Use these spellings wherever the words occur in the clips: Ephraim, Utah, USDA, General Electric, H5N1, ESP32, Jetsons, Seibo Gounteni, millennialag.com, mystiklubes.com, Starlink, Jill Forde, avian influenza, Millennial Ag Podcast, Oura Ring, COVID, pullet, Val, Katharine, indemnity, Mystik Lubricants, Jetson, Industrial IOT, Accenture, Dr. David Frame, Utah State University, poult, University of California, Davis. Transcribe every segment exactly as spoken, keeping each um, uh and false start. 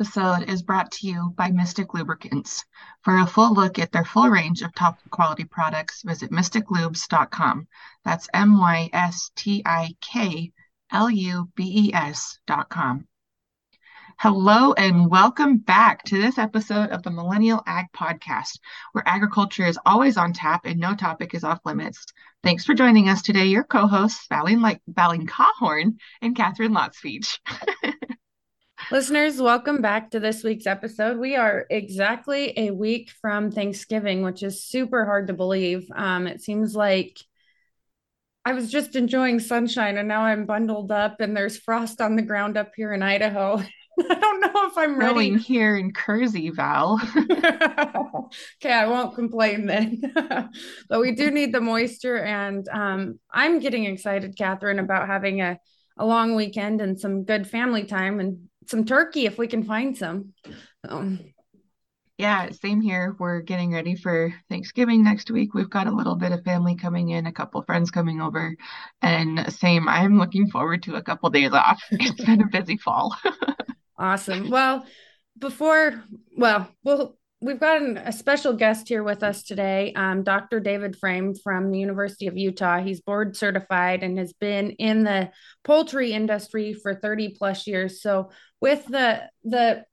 episode is brought to you by Mystik Lubricants. For a full look at their full range of top-quality products, visit mystik lubes dot com. That's M Y S T I K L U B E S dot com. Hello and welcome back to this episode of the Millennial Ag Podcast, where agriculture is always on tap and no topic is off limits. Thanks for joining us today, your co-hosts, Val Cawhorn and Katharine Lotspeech. Listeners, welcome back to this week's episode. We are exactly a week from Thanksgiving, which is super hard to believe. Um, it seems like I was just enjoying sunshine and now I'm bundled up and there's frost on the ground up here in Idaho. I don't know if I'm ready. Going here in Kersey, Val. Okay, I won't complain then. But we do need the moisture, and um, I'm getting excited, Katharine, about having a, a long weekend and some good family time and some turkey if we can find some. Um, yeah, same here. We're getting ready for Thanksgiving next week. We've got a little bit of family coming in, a couple friends coming over, and same, I'm looking forward to a couple days off. It's been a busy fall. Awesome. Well, before, well, well, we've got an, a special guest here with us today, um, Doctor David Frame from the University of Utah. He's board certified and has been in the poultry industry for thirty plus years. So with the the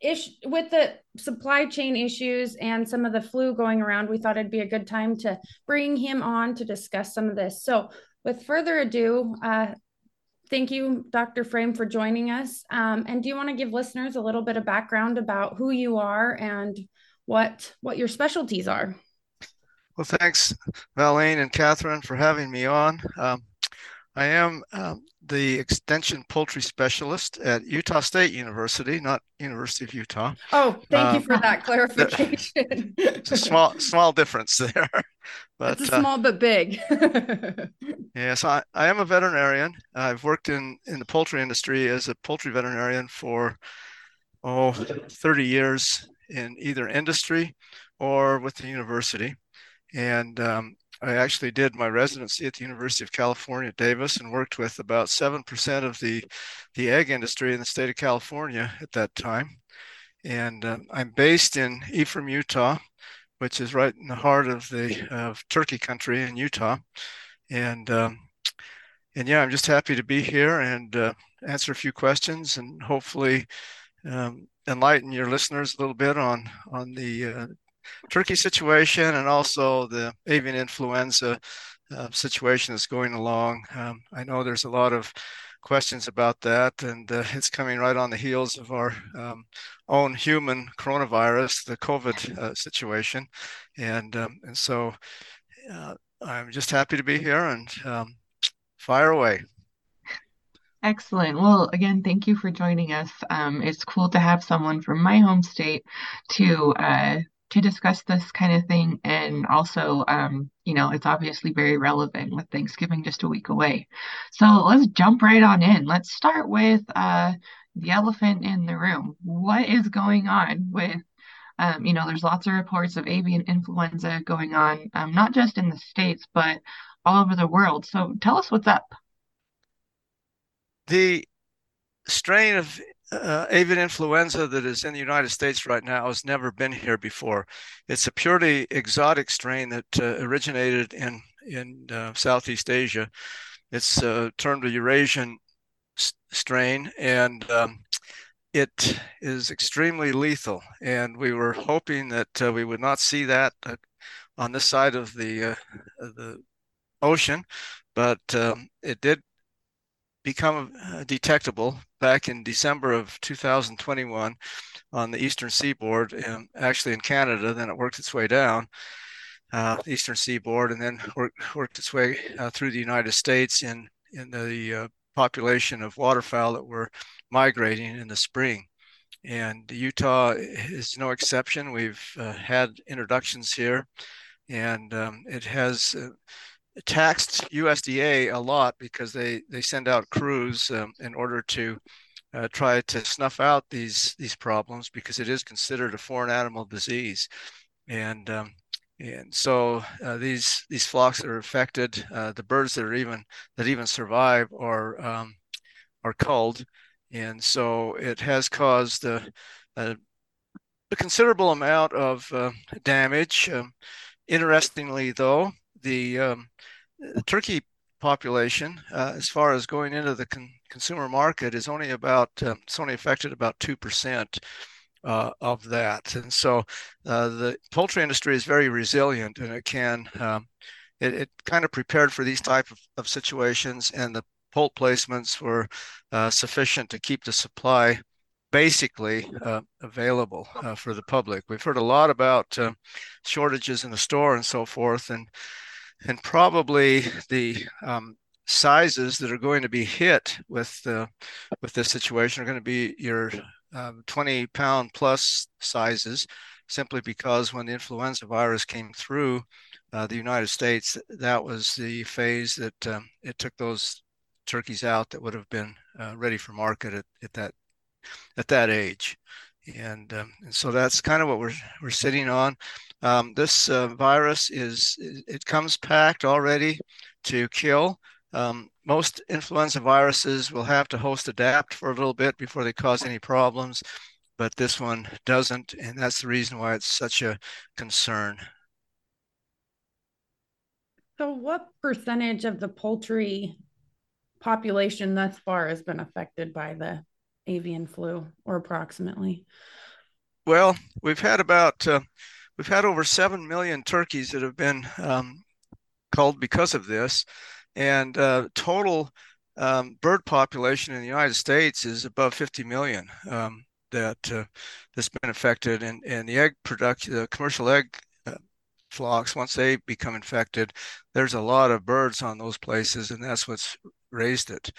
ish, with the supply chain issues and some of the flu going around, we thought it'd be a good time to bring him on to discuss some of this. So with further ado, uh, thank you, Doctor Frame, for joining us. Um, and do you want to give listeners a little bit of background about who you are and what what your specialties are? Well, thanks, Valaine and Katharine, for having me on. Um, I am um, the Extension Poultry Specialist at Utah State University, not University of Utah. Oh, thank um, you for that clarification. It's a small, small difference there. But it's a small uh, but big. Yes, I, I am a veterinarian. I've worked in, in the poultry industry as a poultry veterinarian for, oh, thirty years in either industry or with the university. And um, I actually did my residency at the University of California, Davis, and worked with about seven percent of the, the egg industry in the state of California at that time. And uh, I'm based in Ephraim, Utah, which is right in the heart of the of turkey country in Utah. And, um, and yeah, I'm just happy to be here and uh, answer a few questions and hopefully um, enlighten your listeners a little bit on, on the uh, turkey situation and also the avian influenza uh, situation that's going along. Um, I know there's a lot of questions about that, and uh, it's coming right on the heels of our um, own human coronavirus, the COVID uh, situation. And um, and so uh, I'm just happy to be here and um, fire away. Excellent. Well, again, thank you for joining us. Um, it's cool to have someone from my home state to uh, to discuss this kind of thing. And also, um, you know, it's obviously very relevant with Thanksgiving just a week away. So let's jump right on in. Let's start with uh, the elephant in the room. What is going on with, um, you know, there's lots of reports of avian influenza going on, um, not just in the States, but all over the world. So tell us what's up. The strain of Uh, avian influenza that is in the United States right now has never been here before. It's a purely exotic strain that uh, originated in in uh, Southeast Asia. It's uh, termed a Eurasian s- strain, and um, it is extremely lethal. And we were hoping that uh, we would not see that uh, on this side of the uh, the ocean, but um, it did become detectable back in December of two thousand twenty-one on the eastern seaboard, and actually in Canada. Then it worked its way down uh, the eastern seaboard, and then worked, worked its way uh, through the United States in, in the uh, population of waterfowl that were migrating in the spring. And Utah is no exception. We've uh, had introductions here, and um, it has uh, taxed U S D A a lot because they, they send out crews um, in order to uh, try to snuff out these these problems, because it is considered a foreign animal disease, and um, and so uh, these these flocks that are affected, uh, the birds that are even that even survive are um, are culled And so it has caused uh, a, a considerable amount of uh, damage. Um, interestingly, though, the um, turkey population, uh, as far as going into the con- consumer market, is only about, uh, it's only affected about two percent uh, of that. And so uh, the poultry industry is very resilient, and it can, um, it, it kind of prepared for these type of, of situations, and the poult placements were uh, sufficient to keep the supply basically uh, available uh, for the public. We've heard a lot about uh, shortages in the store and so forth, and and probably the um, sizes that are going to be hit with uh, with this situation are going to be your twenty pound plus sizes, simply because when the influenza virus came through uh, the United States, that was the phase that um, it took those turkeys out that would have been uh, ready for market at, at that at that age, and, um, and so that's kind of what we're we're sitting on. Um, this uh, virus is it comes packed already to kill. Um, most influenza viruses will have to host adapt for a little bit before they cause any problems, but this one doesn't, and that's the reason why it's such a concern. So, what percentage of the poultry population thus far has been affected by the avian flu, or approximately? Well, we've had about uh, we've had over seven million turkeys that have been um, culled because of this, and uh, total um, bird population in the United States is above fifty million um, that uh, that's been affected, and and the egg production, the commercial egg uh, flocks, once they become infected, there's a lot of birds on those places, and that's what's raised it.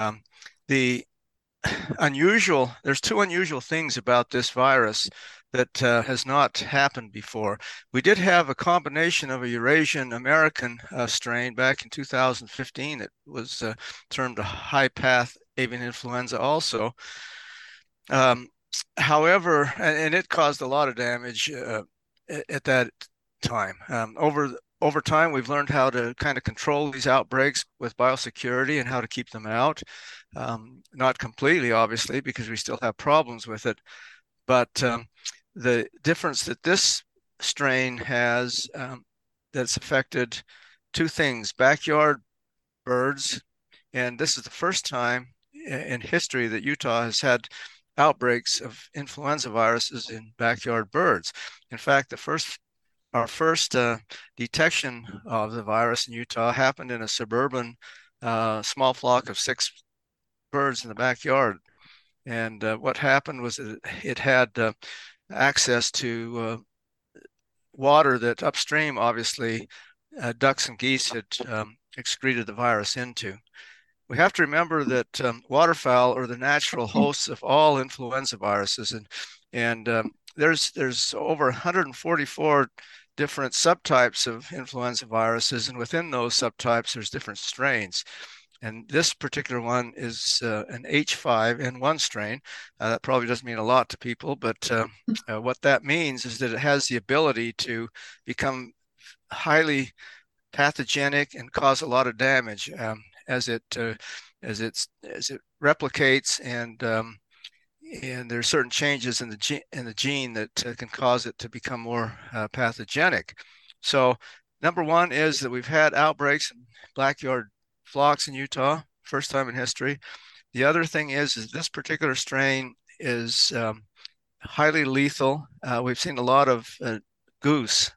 Um, the unusual, there's two unusual things about this virus that uh, has not happened before. We did have a combination of a Eurasian American uh, strain back in two thousand fifteen that was uh, termed a high path avian influenza also. Um, however, and, and it caused a lot of damage uh, at, at that time. Um, over the Over time, we've learned how to kind of control these outbreaks with biosecurity and how to keep them out. Um, not completely, obviously, because we still have problems with it. But um, the difference that this strain has um, that's affected two things, backyard birds. And this is the first time in history that Utah has had outbreaks of influenza viruses in backyard birds. In fact, the first Our first uh, detection of the virus in Utah happened in a suburban uh, small flock of six birds in the backyard. And uh, what happened was it, it had uh, access to uh, water that upstream, obviously, uh, ducks and geese had um, excreted the virus into. We have to remember that um, waterfowl are the natural hosts of all influenza viruses, and and um, There's there's over one hundred forty-four different subtypes of influenza viruses, and within those subtypes, there's different strains. And this particular one is uh, an H five N one strain. Uh, that probably doesn't mean a lot to people, but uh, uh, what that means is that it has the ability to become highly pathogenic and cause a lot of damage um, as it uh, as it's as it replicates and. Um, And there are certain changes in the gene, in the gene that uh, can cause it to become more uh, pathogenic. So number one is that we've had outbreaks in backyard flocks in Utah, first time in history. The other thing is, is this particular strain is um, highly lethal. Uh, we've seen a lot of uh, goose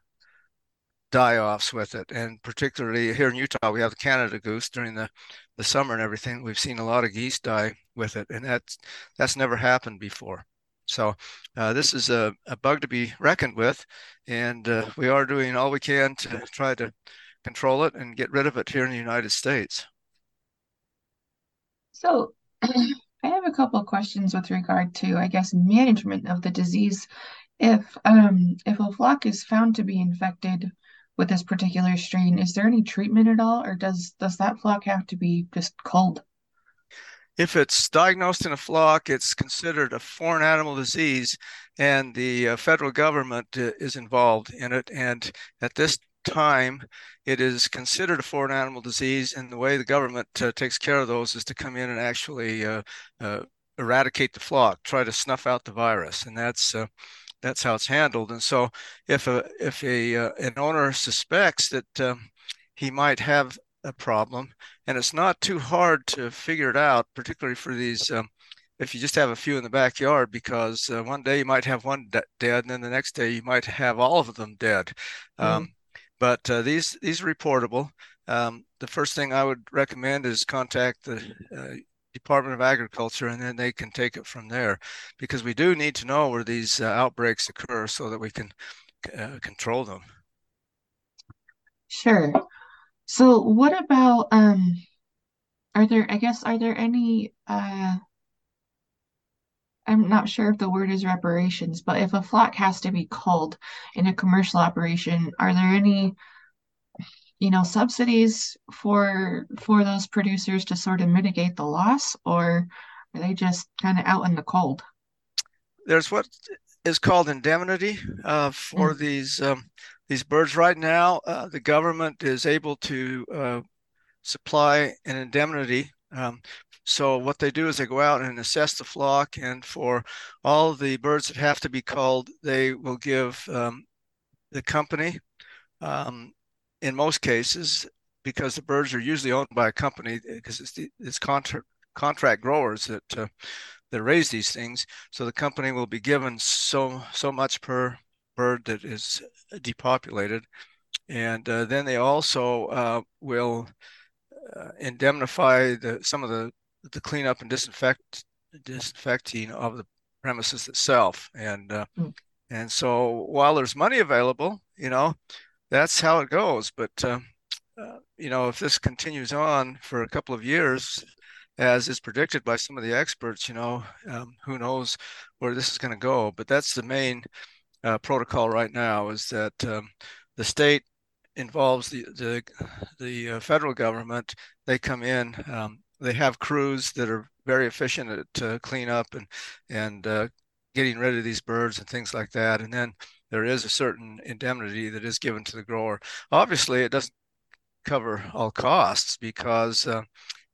die-offs with it, and particularly here in Utah, we have the Canada goose during the, the summer and everything. We've seen a lot of geese die with it, and that's that's never happened before. So uh, this is a, a bug to be reckoned with, and uh, we are doing all we can to try to control it and get rid of it here in the United States. So I have a couple of questions with regard to, I guess, management of the disease. If um, if a flock is found to be infected with this particular strain, is there any treatment at all, or does does that flock have to be just culled? If it's diagnosed in a flock, it's considered a foreign animal disease, and the uh, federal government uh, is involved in it. And at this time, it is considered a foreign animal disease, and the way the government uh, takes care of those is to come in and actually uh, uh, eradicate the flock, try to snuff out the virus. And that's uh, that's how it's handled. And so if a if a uh, an owner suspects that um, he might have a problem, and it's not too hard to figure it out, particularly for these um, if you just have a few in the backyard, because uh, one day you might have one de- dead, and then the next day you might have all of them dead. Mm-hmm. Um, but uh, these these are reportable. Um, the first thing I would recommend is contact the uh, Department of Agriculture, and then they can take it from there, because we do need to know where these uh, outbreaks occur so that we can uh, control them. Sure. So what about, um, are there, I guess, are there any, uh, I'm not sure if the word is reparations, but if a flock has to be culled in a commercial operation, are there any, you know, subsidies for for those producers to sort of mitigate the loss, or are they just kind of out in the cold? There's what is called indemnity uh, for mm-hmm. these um, these birds. Right now, uh, the government is able to uh, supply an indemnity. Um, so what they do is they go out and assess the flock, and for all the birds that have to be culled, they will give um, the company. Um, In most cases, because the birds are usually owned by a company, because it's the, it's contra- contract growers that uh, that raise these things, so the company will be given so so much per bird that is depopulated, and uh, then they also uh, will uh, indemnify the, some of the the cleanup and disinfect disinfecting of the premises itself, and uh, mm. and so while there's money available, you know. That's how it goes. But, uh, uh, you know, if this continues on for a couple of years, as is predicted by some of the experts, you know, um, who knows where this is going to go. But that's the main uh, protocol right now, is that um, the state involves the the, the uh, federal government. They come in. Um, they have crews that are very efficient at uh, cleanup and, and uh, getting rid of these birds and things like that. And then there is a certain indemnity that is given to the grower. Obviously, it doesn't cover all costs, because, uh,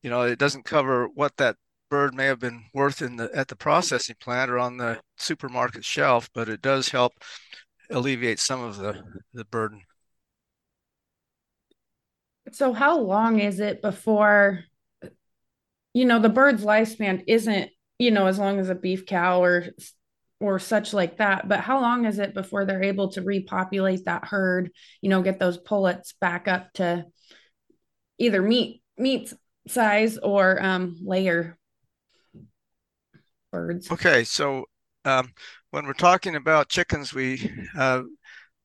you know, it doesn't cover what that bird may have been worth in the at the processing plant or on the supermarket shelf, but it does help alleviate some of the, the burden. So how long is it before, you know, the bird's lifespan isn't, you know, as long as a beef cow or or such like that, but how long is it before they're able to repopulate that herd, you know, get those pullets back up to either meat, meat size or um, layer birds? Okay. So um, when we're talking about chickens, we, uh,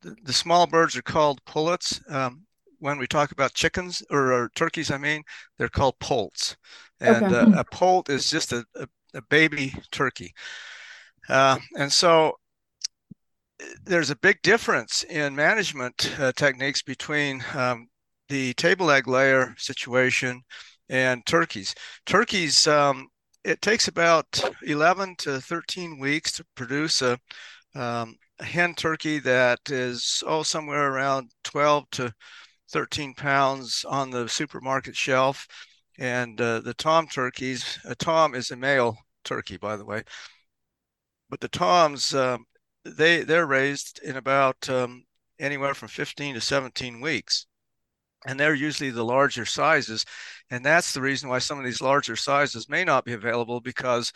the, the small birds are called pullets. Um, when we talk about chickens or, or turkeys, I mean, they're called poults. And okay. uh, a poult is just a, a, a baby turkey. Uh, and so there's a big difference in management uh, techniques between um, the table egg layer situation and turkeys. Turkeys, um, it takes about eleven to thirteen weeks to produce a, um, a hen turkey that is oh somewhere around twelve to thirteen pounds on the supermarket shelf. And uh, the tom turkeys, a tom is a male turkey, by the way. But the toms, um, they, they're raised in about um, anywhere from fifteen to seventeen weeks. And they're usually the larger sizes. And that's the reason why some of these larger sizes may not be available, because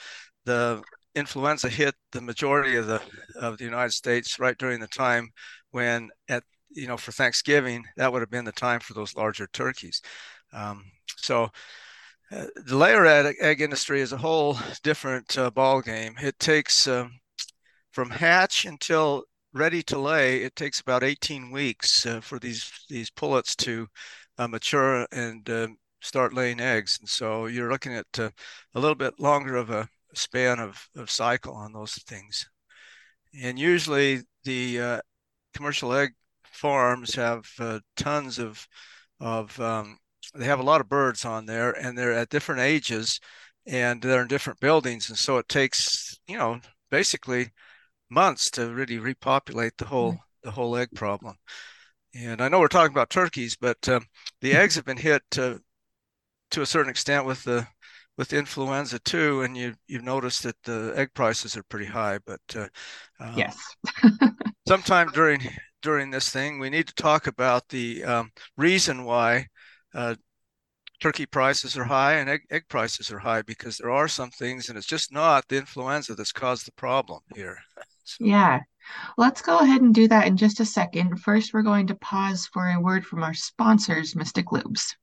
the influenza hit the majority of the of the United States right during the time when, at you know, for Thanksgiving, that would have been the time for those larger turkeys. Um, so... Uh, the layer egg, egg industry is a whole different uh, ball game. It takes uh, from hatch until ready to lay. It takes about eighteen weeks uh, for these these pullets to uh, mature and uh, start laying eggs. And so you're looking at uh, a little bit longer of a span of, of cycle on those things. And usually the uh, commercial egg farms have uh, tons of of um, they have a lot of birds on there, and they're at different ages, and they're in different buildings. And so it takes, you know, basically months to really repopulate the whole, the whole egg problem. And I know we're talking about turkeys, but um, the eggs have been hit uh, to a certain extent with the, with influenza too, and you you've noticed that the egg prices are pretty high. But uh, um, yes, sometime during during this thing, we need to talk about the um, reason why uh, turkey prices are high and egg, egg prices are high, because there are some things, and it's just not the influenza that's caused the problem here. So. Yeah. Let's go ahead and do that in just a second. First, we're going to pause for a word from our sponsors, Mystik Lubes.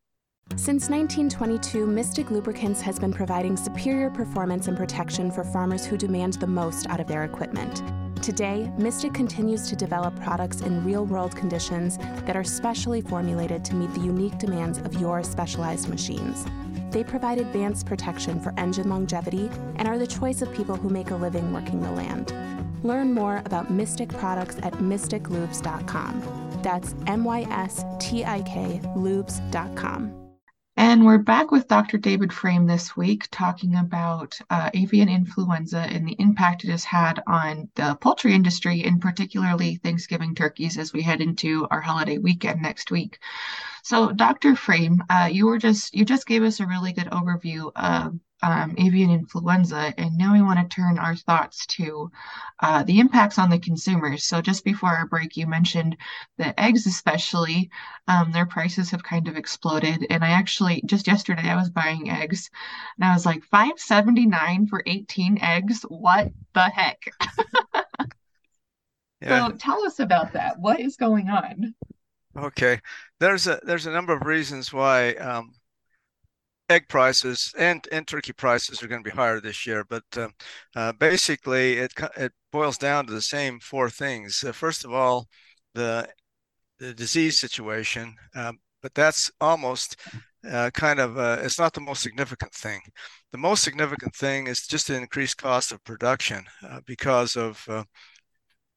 Since nineteen twenty-two, Mystik Lubricants has been providing superior performance and protection for farmers who demand the most out of their equipment. Today, Mystik continues to develop products in real-world conditions that are specially formulated to meet the unique demands of your specialized machines. They provide advanced protection for engine longevity and are the choice of people who make a living working the land. Learn more about Mystik products at mystik lubes dot com. That's M Y S T I K lubes dot com. And we're back with Doctor David Frame this week talking about uh, avian influenza and the impact it has had on the poultry industry, and particularly Thanksgiving turkeys as we head into our holiday weekend next week. So, Doctor Frame, uh, you were just you just gave us a really good overview of um, avian influenza, and now we want to turn our thoughts to uh, the impacts on the consumers. So, just before our break, you mentioned that eggs, especially, um, their prices have kind of exploded. And I actually just yesterday I was buying eggs, and I was like five dollars and seventy-nine cents for eighteen eggs. What the heck? Yeah. So, tell us about that. What is going on? Okay, there's a there's a number of reasons why um, egg prices and, and turkey prices are going to be higher this year, but uh, uh, basically it it boils down to the same four things. Uh, first of all, the the disease situation, uh, but that's almost uh, kind of uh, it's not the most significant thing. The most significant thing is just the increased cost of production uh, because of uh,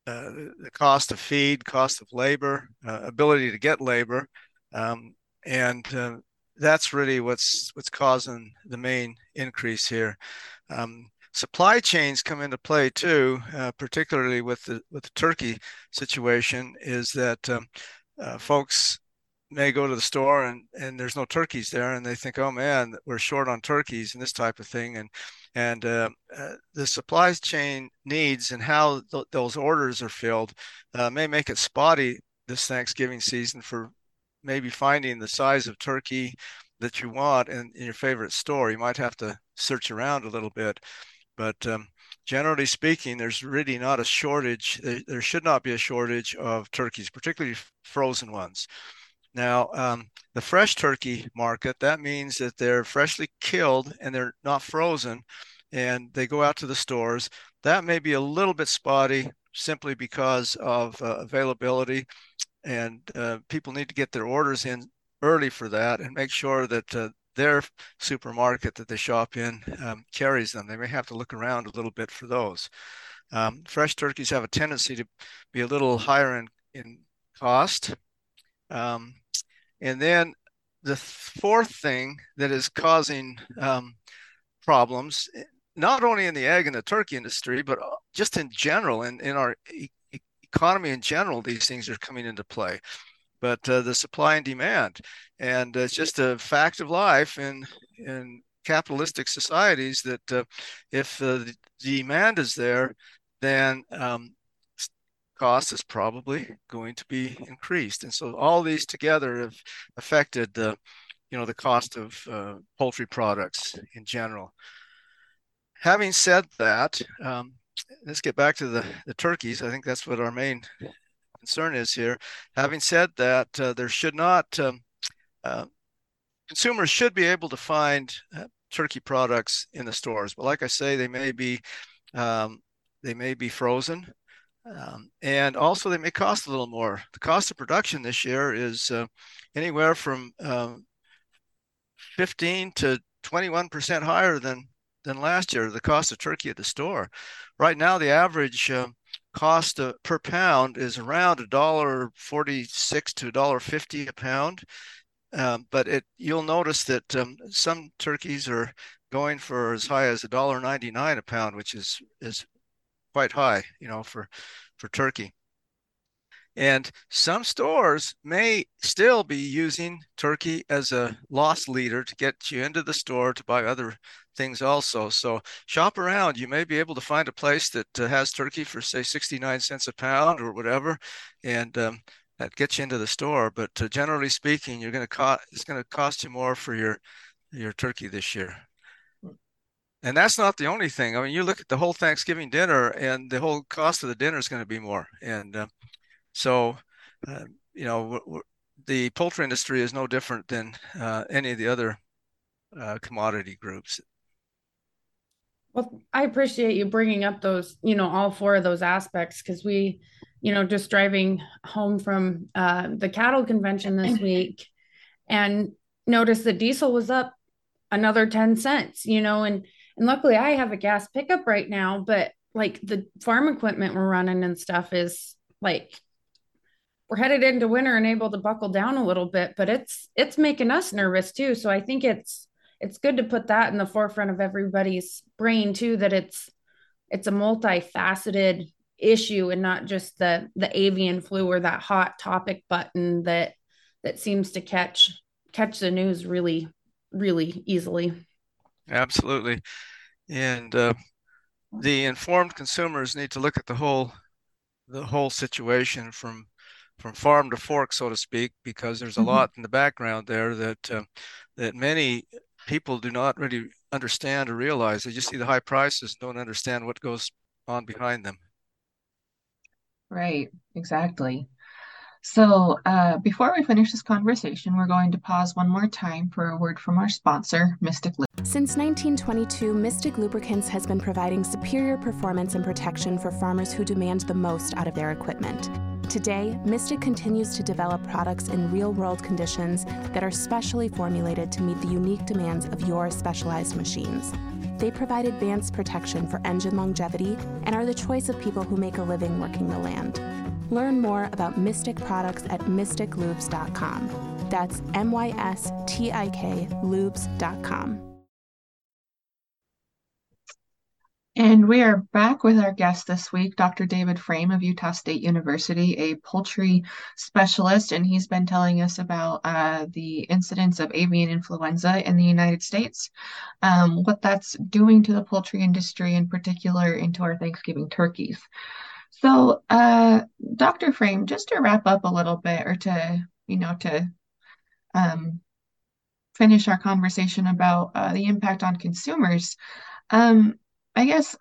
Uh, the cost of feed, cost of labor, uh, ability to get labor, um, and uh, that's really what's what's causing the main increase here. Um, supply chains come into play too, uh, particularly with the with the turkey situation. Is that um, uh, folks may go to the store and, and there's no turkeys there, and they think, oh man, we're short on turkeys and this type of thing. And and uh, uh, the supply chain needs and how th- those orders are filled uh, may make it spotty this Thanksgiving season for maybe finding the size of turkey that you want in, in your favorite store. You might have to search around a little bit, but um, generally speaking, there's really not a shortage. There, there should not be a shortage of turkeys, particularly frozen ones. Now, um, the fresh turkey market, that means that they're freshly killed and they're not frozen and they go out to the stores. That may be a little bit spotty simply because of uh, availability, and uh, people need to get their orders in early for that and make sure that uh, their supermarket that they shop in um, carries them. They may have to look around a little bit for those. Um, fresh turkeys have a tendency to be a little higher in, in cost. Um, and then the fourth thing that is causing um, problems, not only in the egg and the turkey industry, but just in general, in, in our e- economy in general, these things are coming into play. But uh, the supply and demand, and it's just a fact of life in in capitalistic societies that uh, if uh, the demand is there, then um, cost is probably going to be increased, and so all these together have affected the, you know, the cost of uh, poultry products in general. Having said that, um, let's get back to the, the turkeys. I think that's what our main concern is here. Having said that, uh, there should not um, uh, consumers should be able to find uh, turkey products in the stores, but like I say, they may be um, they may be frozen. Um, and also they may cost a little more. The cost of production this year is uh, anywhere from um, fifteen to twenty-one percent higher than, than last year, the cost of turkey at the store. Right now, the average uh, cost uh, per pound is around one dollar forty-six to one dollar fifty a pound. Um, but it you'll notice that um, some turkeys are going for as high as one dollar ninety-nine a pound, which is is quite high, you know, for, for turkey. And some stores may still be using turkey as a loss leader to get you into the store to buy other things also. So shop around. You may be able to find a place that has turkey for, say, sixty-nine cents a pound or whatever, and um, that gets you into the store. But uh, generally speaking, you're going to co- it's going to cost you more for your your turkey this year. And that's not the only thing. I mean, you look at the whole Thanksgiving dinner, and the whole cost of the dinner is going to be more. And uh, so, uh, you know, w- w- the poultry industry is no different than uh, any of the other uh, commodity groups. Well, I appreciate you bringing up those, you know, all four of those aspects, because we, you know, just driving home from uh, the cattle convention this week and noticed that diesel was up another ten cents, you know, and, and luckily I have a gas pickup right now, but like the farm equipment we're running and stuff is like, we're headed into winter and able to buckle down a little bit, but it's, it's making us nervous too. So I think it's, it's good to put that in the forefront of everybody's brain too, that it's, it's a multifaceted issue and not just the, the avian flu or that hot topic button that, that seems to catch, catch the news really, really easily. Absolutely. And uh, the informed consumers need to look at the whole, the whole situation from, from farm to fork, so to speak, because there's a mm-hmm. lot in the background there that, uh, that many people do not really understand or realize. They just see the high prices and don't understand what goes on behind them. Right, exactly. So uh, before we finish this conversation, we're going to pause one more time for a word from our sponsor, Mystik Lubricants. Since nineteen twenty-two, Mystik Lubricants has been providing superior performance and protection for farmers who demand the most out of their equipment. Today, Mystik continues to develop products in real-world conditions that are specially formulated to meet the unique demands of your specialized machines. They provide advanced protection for engine longevity and are the choice of people who make a living working the land. Learn more about Mystik products at mystik lubes dot com. That's M Y S T I K lubes dot com. And we are back with our guest this week, Doctor David Frame of Utah State University, a poultry specialist, and he's been telling us about uh, the incidence of avian influenza in the United States, um, what that's doing to the poultry industry in particular, and to our Thanksgiving turkeys. So, uh, Doctor Frame, just to wrap up a little bit, or to, you know, to um, finish our conversation about uh, the impact on consumers, um, I guess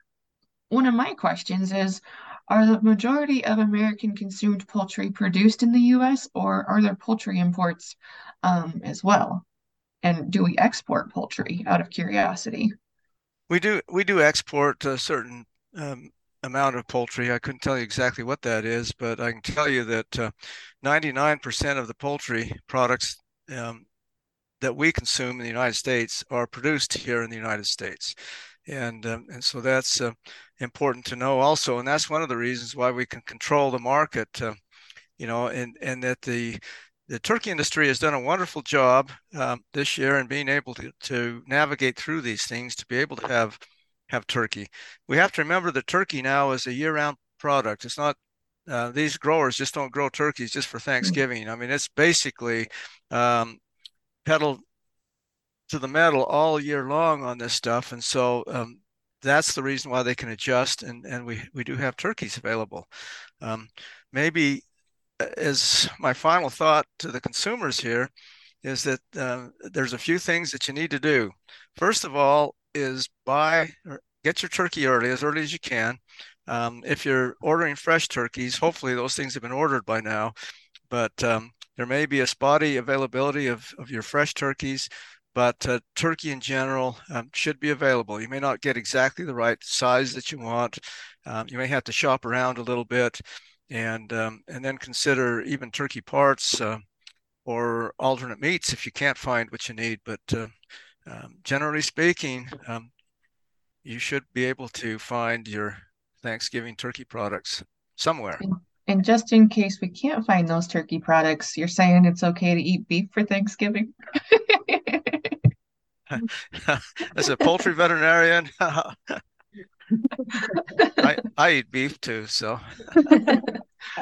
one of my questions is, are the majority of American consumed poultry produced in the U S, or are there poultry imports um, as well? And do we export poultry, out of curiosity? We do we do export a certain um, amount of poultry. I couldn't tell you exactly what that is, but I can tell you that uh, ninety-nine percent of the poultry products um, that we consume in the United States are produced here in the United States. And um, and so that's uh, important to know also. And that's one of the reasons why we can control the market, uh, you know, and, and that the the turkey industry has done a wonderful job um, this year in being able to, to navigate through these things, to be able to have have turkey. We have to remember that turkey now is a year-round product. It's not, uh, these growers just don't grow turkeys just for Thanksgiving. I mean, it's basically um, pedal to the metal all year long on this stuff. And so um, that's the reason why they can adjust. And, and we, we do have turkeys available. Um, maybe as my final thought to the consumers here is that uh, there's a few things that you need to do. First of all is buy or get your turkey early, as early as you can. Um, if you're ordering fresh turkeys, hopefully those things have been ordered by now, but um, there may be a spotty availability of, of your fresh turkeys. But uh, turkey in general um, should be available. You may not get exactly the right size that you want. Um, you may have to shop around a little bit, and um, and then consider even turkey parts uh, or alternate meats if you can't find what you need. But uh, um, generally speaking, um, you should be able to find your Thanksgiving turkey products somewhere. And just in case we can't find those turkey products, you're saying it's okay to eat beef for Thanksgiving? As a poultry veterinarian, I, I eat beef too, so.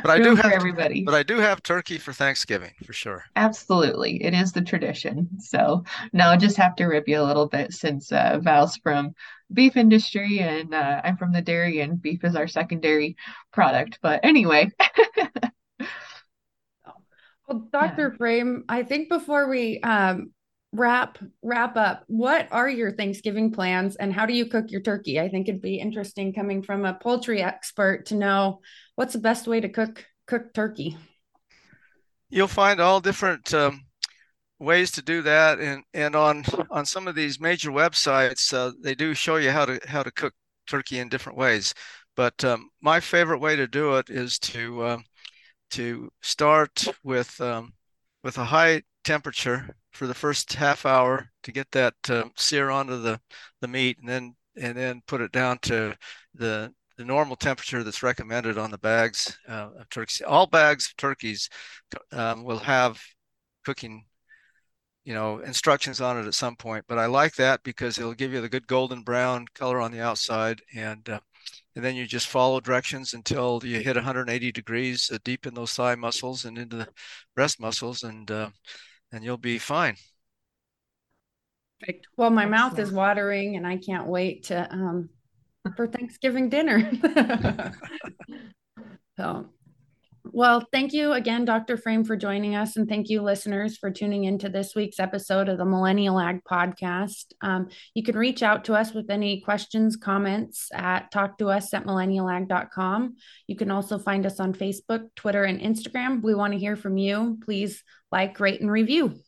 But I do have everybody. But I do have turkey for Thanksgiving for sure. Absolutely, it is the tradition. So now I'll just have to rip you a little bit since uh, Val's from beef industry and uh, I'm from the dairy, and beef is our secondary product. But anyway. Well, Doctor Yeah. Frame, I think before we um, wrap wrap up, what are your Thanksgiving plans and how do you cook your turkey? I think it'd be interesting coming from a poultry expert to know what's the best way to cook cook turkey. You'll find all different um, ways to do that, and and on on some of these major websites, uh, they do show you how to how to cook turkey in different ways. But um, my favorite way to do it is to uh, to start with um, with a high temperature for the first half hour to get that uh, sear onto the, the meat, and then and then put it down to the the normal temperature that's recommended on the bags uh, of turkeys. All bags of turkeys um, will have cooking, you know, instructions on it at some point. But I like that because it'll give you the good golden brown color on the outside, and uh, and then you just follow directions until you hit one hundred eighty degrees deep in those thigh muscles and into the breast muscles, and uh, and you'll be fine. Perfect. Well, my mouth is watering, and I can't wait to um, for Thanksgiving dinner. So, well, thank you again, Doctor Frame, for joining us, and thank you, listeners, for tuning into this week's episode of the Millennial Ag Podcast. Um, you can reach out to us with any questions, comments at talk to us at millennial ag dot com. You can also find us on Facebook, Twitter, and Instagram. We want to hear from you. Please like, rate, and review.